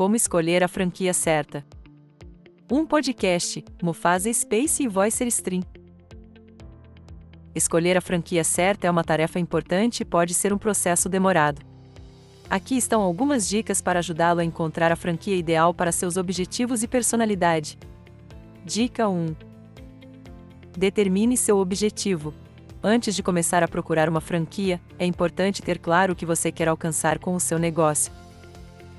Como escolher a franquia certa. Um podcast, Mufasa Space e VoiceStream. Escolher a franquia certa é uma tarefa importante e pode ser um processo demorado. Aqui estão algumas dicas para ajudá-lo a encontrar a franquia ideal para seus objetivos e personalidade. Dica 1. Determine seu objetivo. Antes de começar a procurar uma franquia, é importante ter claro o que você quer alcançar com o seu negócio.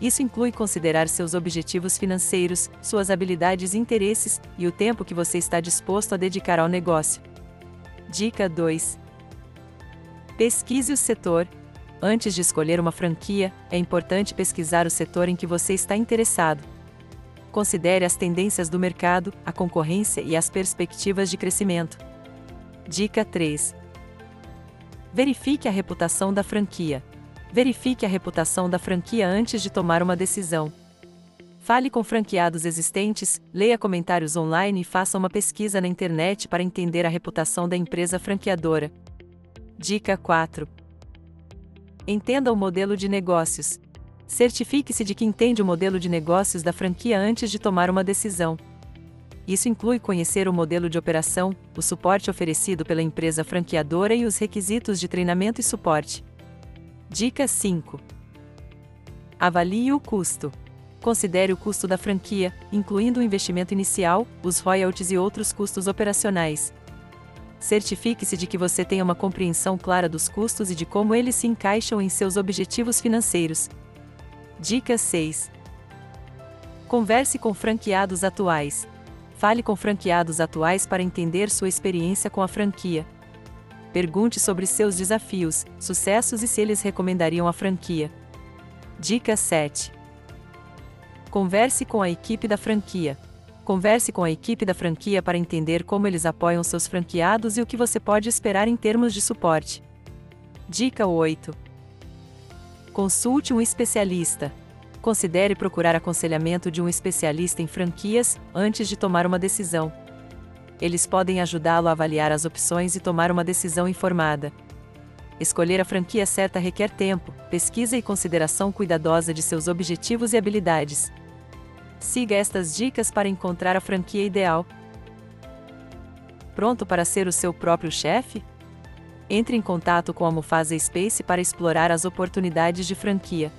Isso inclui considerar seus objetivos financeiros, suas habilidades e interesses, e o tempo que você está disposto a dedicar ao negócio. Dica 2. Pesquise o setor. Antes de escolher uma franquia, é importante pesquisar o setor em que você está interessado. Considere as tendências do mercado, a concorrência e as perspectivas de crescimento. Dica 3. Verifique a reputação da franquia. Verifique a reputação da franquia antes de tomar uma decisão. Fale com franqueados existentes, leia comentários online e faça uma pesquisa na internet para entender a reputação da empresa franqueadora. Dica 4. Entenda o modelo de negócios. Certifique-se de que entende o modelo de negócios da franquia antes de tomar uma decisão. Isso inclui conhecer o modelo de operação, o suporte oferecido pela empresa franqueadora e os requisitos de treinamento e suporte. Dica 5. Avalie o custo. Considere o custo da franquia, incluindo o investimento inicial, os royalties e outros custos operacionais. Certifique-se de que você tenha uma compreensão clara dos custos e de como eles se encaixam em seus objetivos financeiros. Dica 6. Converse com franqueados atuais. Fale com franqueados atuais para entender sua experiência com a franquia. Pergunte sobre seus desafios, sucessos e se eles recomendariam a franquia. Dica 7. Converse com a equipe da franquia. Converse com a equipe da franquia para entender como eles apoiam seus franqueados e o que você pode esperar em termos de suporte. Dica 8. Consulte um especialista. Considere procurar aconselhamento de um especialista em franquias antes de tomar uma decisão. Eles podem ajudá-lo a avaliar as opções e tomar uma decisão informada. Escolher a franquia certa requer tempo, pesquisa e consideração cuidadosa de seus objetivos e habilidades. Siga estas dicas para encontrar a franquia ideal. Pronto para ser o seu próprio chefe? Entre em contato com a Mufasa Space para explorar as oportunidades de franquia.